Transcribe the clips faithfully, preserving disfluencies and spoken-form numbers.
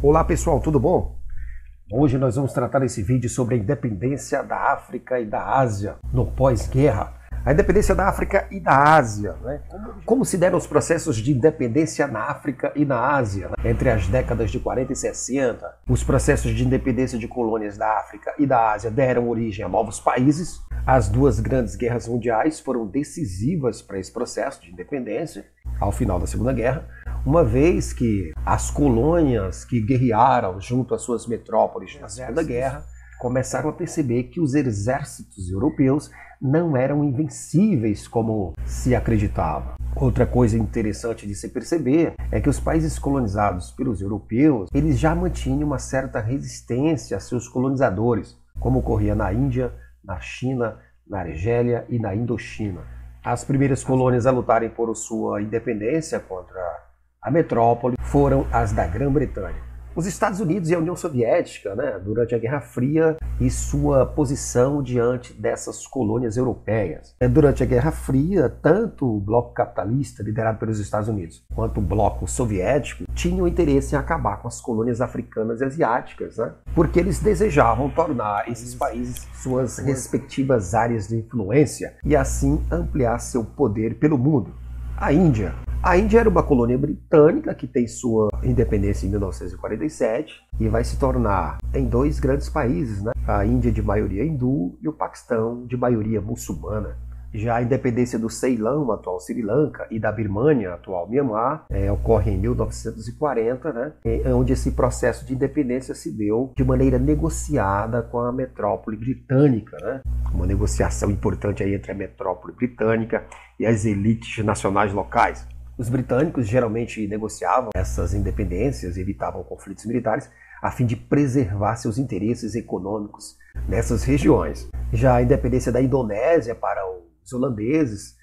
Olá pessoal, tudo bom? Hoje nós vamos tratar esse vídeo sobre a independência da África e da Ásia no pós-guerra. A independência da África e da Ásia, né? Como se deram os processos de independência na África e na Ásia, né? Entre as décadas de quarenta e sessenta, os processos de independência de colônias da África e da Ásia deram origem a novos países. As duas grandes guerras mundiais foram decisivas para esse processo de independência, ao final da Segunda Guerra, uma vez que as colônias que guerrearam junto às suas metrópoles na Segunda Guerra começaram a perceber que os exércitos europeus não eram invencíveis como se acreditava. Outra coisa interessante de se perceber é que os países colonizados pelos europeus, eles já mantinham uma certa resistência a seus colonizadores, como ocorria na Índia, na China, na Argélia e na Indochina. As primeiras colônias a lutarem por sua independência contra a metrópole foram as da Grã-Bretanha. Os Estados Unidos e a União Soviética, né, durante a Guerra Fria e sua posição diante dessas colônias europeias. Durante a Guerra Fria, tanto o bloco capitalista, liderado pelos Estados Unidos, quanto o bloco soviético, tinham interesse em acabar com as colônias africanas e asiáticas, né, porque eles desejavam tornar esses países suas respectivas áreas de influência e assim ampliar seu poder pelo mundo. A Índia. A Índia era uma colônia britânica que tem sua independência em mil novecentos e quarenta e sete e vai se tornar em dois grandes países, né? A Índia de maioria hindu e o Paquistão de maioria muçulmana. Já a independência do Ceilão, atual Sri Lanka, e da Birmânia, atual Mianmar, é, ocorre em mil novecentos e quarenta, né, onde esse processo de independência se deu de maneira negociada com a metrópole britânica, né? Uma negociação importante aí entre a metrópole britânica e as elites nacionais locais. Os britânicos geralmente negociavam essas independências e evitavam conflitos militares a fim de preservar seus interesses econômicos nessas regiões. Já a independência da Indonésia para os holandeses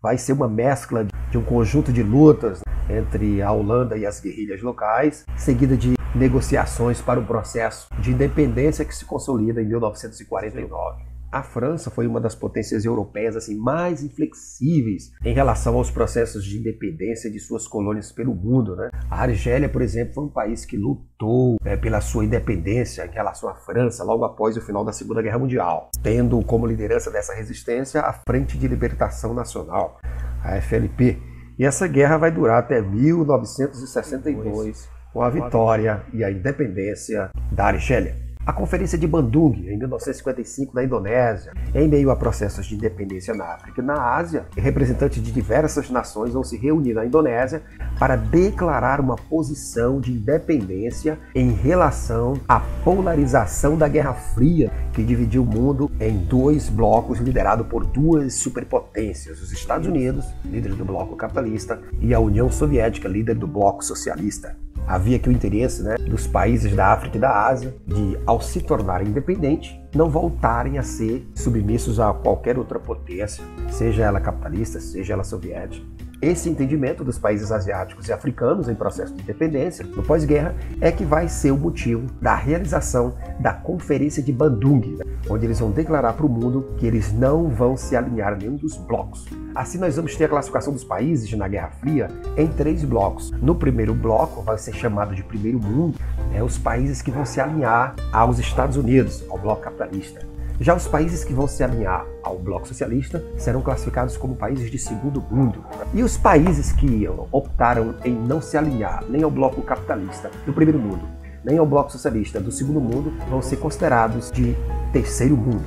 vai ser uma mescla de um conjunto de lutas entre a Holanda e as guerrilhas locais, seguida de negociações para o processo de independência que se consolida em mil novecentos e quarenta e nove. A França foi uma das potências europeias assim, mais inflexíveis em relação aos processos de independência de suas colônias pelo mundo, né? A Argélia, por exemplo, foi um país que lutou é, pela sua independência em relação à França logo após o final da Segunda Guerra Mundial, tendo como liderança dessa resistência a Frente de Libertação Nacional, a F L P. E essa guerra vai durar até mil novecentos e sessenta e dois, com a vitória e a independência da Argélia. A Conferência de Bandung, em mil novecentos e cinquenta e cinco, na Indonésia, em meio a processos de independência na África e na Ásia, representantes de diversas nações vão se reunir na Indonésia para declarar uma posição de independência em relação à polarização da Guerra Fria, que dividiu o mundo em dois blocos, liderado por duas superpotências, os Estados Unidos, líder do bloco capitalista, e a União Soviética, líder do bloco socialista. Havia aqui o interesse, né, dos países da África e da Ásia de, ao se tornarem independentes, não voltarem a ser submissos a qualquer outra potência, seja ela capitalista, seja ela soviética. Esse entendimento dos países asiáticos e africanos em processo de independência no pós-guerra é que vai ser o motivo da realização da Conferência de Bandung, onde eles vão declarar para o mundo que eles não vão se alinhar a nenhum dos blocos. Assim nós vamos ter a classificação dos países na Guerra Fria em três blocos. No primeiro bloco, vai ser chamado de primeiro mundo, é os países que vão se alinhar aos Estados Unidos, ao bloco capitalista. Já os países que vão se alinhar ao bloco socialista serão classificados como países de segundo mundo. E os países que optaram em não se alinhar nem ao bloco capitalista do primeiro mundo, nem ao bloco socialista do segundo mundo, vão ser considerados de terceiro mundo,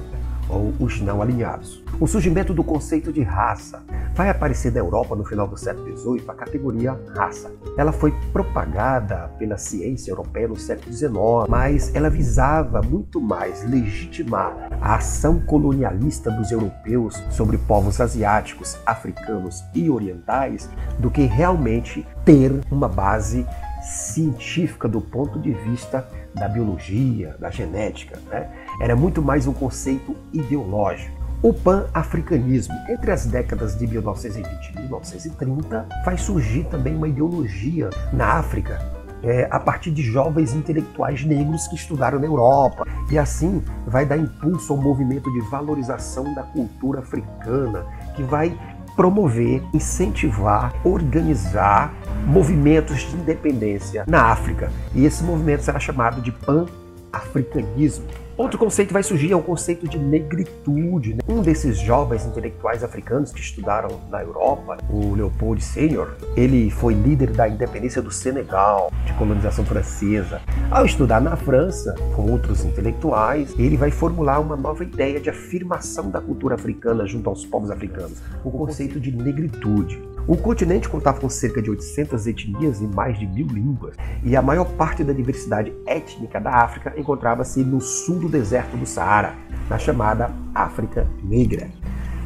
ou os não alinhados. O surgimento do conceito de raça vai aparecer na Europa no final do século dezoito, a categoria raça. Ela foi propagada pela ciência europeia no século dezenove, mas ela visava muito mais legitimar a ação colonialista dos europeus sobre povos asiáticos, africanos e orientais do que realmente ter uma base científica do ponto de vista da biologia, da genética, né? Era muito mais um conceito ideológico. O pan-africanismo, entre as décadas de mil novecentos e vinte e mil novecentos e trinta, vai surgir também uma ideologia na África, é, a partir de jovens intelectuais negros que estudaram na Europa, e assim vai dar impulso ao movimento de valorização da cultura africana, que vai promover, incentivar, organizar movimentos de independência na África. E esse movimento será chamado de pan-africanismo. Outro conceito vai surgir é o conceito de negritude. Um desses jovens intelectuais africanos que estudaram na Europa, o Léopold Sédar, ele foi líder da independência do Senegal, de colonização francesa. Ao estudar na França, com outros intelectuais, ele vai formular uma nova ideia de afirmação da cultura africana junto aos povos africanos, o conceito de negritude. O continente contava com cerca de oitocentas etnias e mais de mil línguas, e a maior parte da diversidade étnica da África encontrava-se no sul do deserto do Saara, na chamada África Negra.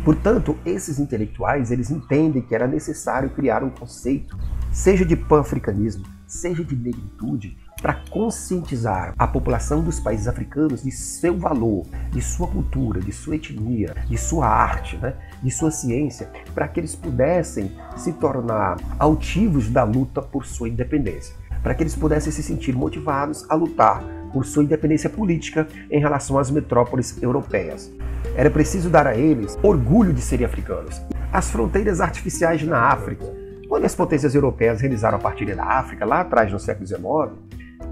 Portanto, esses intelectuais eles entendem que era necessário criar um conceito, seja de pan-africanismo, seja de negritude, para conscientizar a população dos países africanos de seu valor, de sua cultura, de sua etnia, de sua arte, né? de sua ciência, para que eles pudessem se tornar altivos da luta por sua independência, para que eles pudessem se sentir motivados a lutar por sua independência política em relação às metrópoles europeias. Era preciso dar a eles orgulho de serem africanos. As fronteiras artificiais na África. Quando as potências europeias realizaram a partilha da África, lá atrás no século dezenove,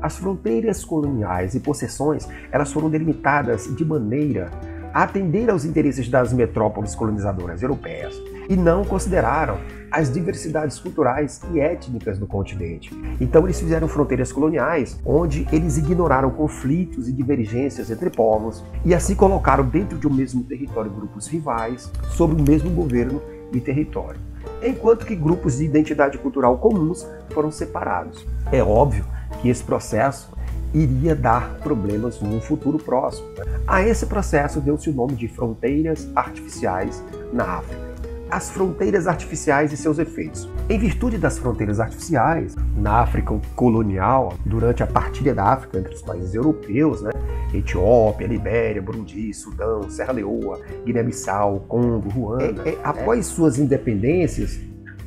as fronteiras coloniais e possessões elas foram delimitadas de maneira a atender aos interesses das metrópoles colonizadoras europeias e não consideraram as diversidades culturais e étnicas do continente. Então eles fizeram fronteiras coloniais onde eles ignoraram conflitos e divergências entre povos e assim colocaram dentro de um mesmo território grupos rivais sob o mesmo governo e território, enquanto que grupos de identidade cultural comuns foram separados. É óbvio que esse processo iria dar problemas no futuro próximo. A esse processo deu-se o nome de fronteiras artificiais na África. As fronteiras artificiais e seus efeitos. Em virtude das fronteiras artificiais, na África colonial, durante a partilha da África entre os países europeus, né, Etiópia, Libéria, Burundi, Sudão, Serra Leoa, Guiné-Bissau, Congo, Ruanda, é, é, após suas independências,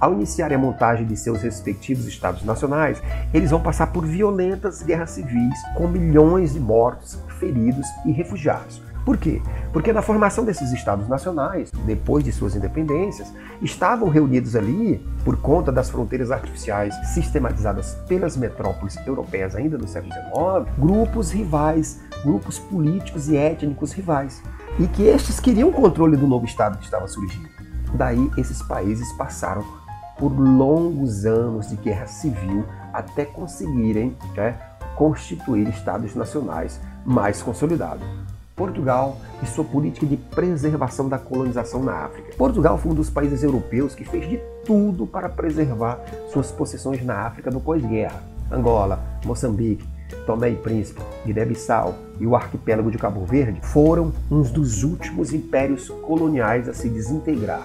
ao iniciarem a montagem de seus respectivos estados nacionais, eles vão passar por violentas guerras civis, com milhões de mortos, feridos e refugiados. Por quê? Porque na formação desses estados nacionais, depois de suas independências, estavam reunidos ali, por conta das fronteiras artificiais sistematizadas pelas metrópoles europeias ainda no século dezenove, grupos rivais, grupos políticos e étnicos rivais, e que estes queriam o controle do novo estado que estava surgindo. Daí, esses países passaram por longos anos de guerra civil até conseguirem, né, constituir estados nacionais mais consolidados. Portugal e sua política de preservação da colonização na África. Portugal foi um dos países europeus que fez de tudo para preservar suas possessões na África no pós-guerra. Angola, Moçambique, Tomé e Príncipe, Guiné-Bissau e o arquipélago de Cabo Verde foram uns dos últimos impérios coloniais a se desintegrar.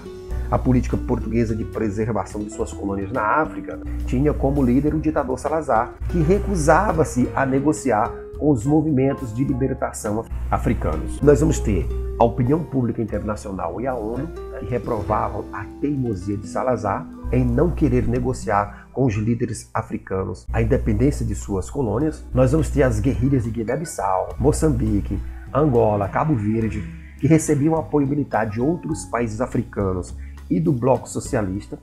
A política portuguesa de preservação de suas colônias na África tinha como líder o ditador Salazar, que recusava-se a negociar com os movimentos de libertação africanos. Nós vamos ter a opinião pública internacional e a ONU, que reprovavam a teimosia de Salazar em não querer negociar com os líderes africanos a independência de suas colônias. Nós vamos ter as guerrilhas de Guiné-Bissau, Moçambique, Angola, Cabo Verde, que recebiam apoio militar de outros países africanos e do bloco socialista.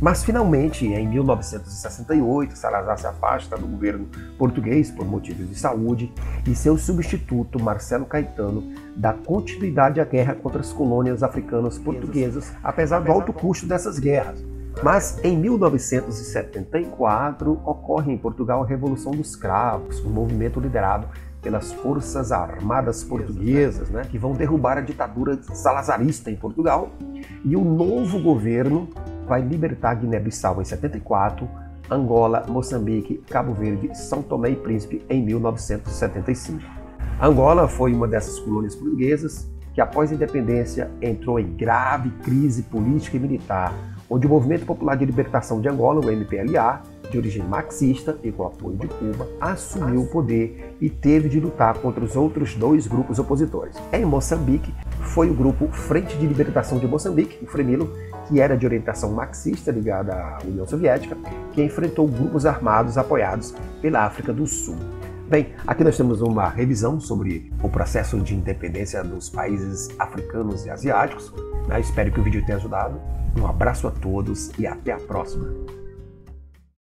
Mas finalmente, em mil novecentos e sessenta e oito, Salazar se afasta do governo português por motivos de saúde e seu substituto, Marcelo Caetano, dá continuidade à guerra contra as colônias africanas portuguesas, apesar do alto custo dessas guerras. Mas em mil novecentos e setenta e quatro ocorre em Portugal a Revolução dos Cravos, um movimento liderado pelas Forças Armadas Portuguesas, né, que vão derrubar a ditadura salazarista em Portugal, e o novo governo vai libertar Guiné-Bissau em setenta e quatro, Angola, Moçambique, Cabo Verde, São Tomé e Príncipe em mil novecentos e setenta e cinco. Angola foi uma dessas colônias portuguesas que, após a independência, entrou em grave crise política e militar, onde o Movimento Popular de Libertação de Angola, o M P L A, de origem marxista e com apoio de Cuba, assumiu o poder e teve de lutar contra os outros dois grupos opositores. Em Moçambique, foi o grupo Frente de Libertação de Moçambique, o FRENILO, que era de orientação marxista ligada à União Soviética, que enfrentou grupos armados apoiados pela África do Sul. tem. Aqui nós temos uma revisão sobre o processo de independência dos países africanos e asiáticos. Eu espero que o vídeo tenha ajudado. Um abraço a todos e até a próxima.